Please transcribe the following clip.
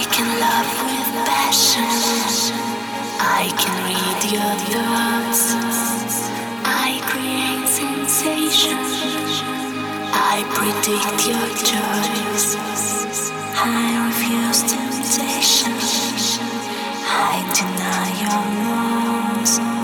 I can love with passion. I can read your thoughts. I create sensation. I predict your choice. I refuse temptation. I deny your wrongs.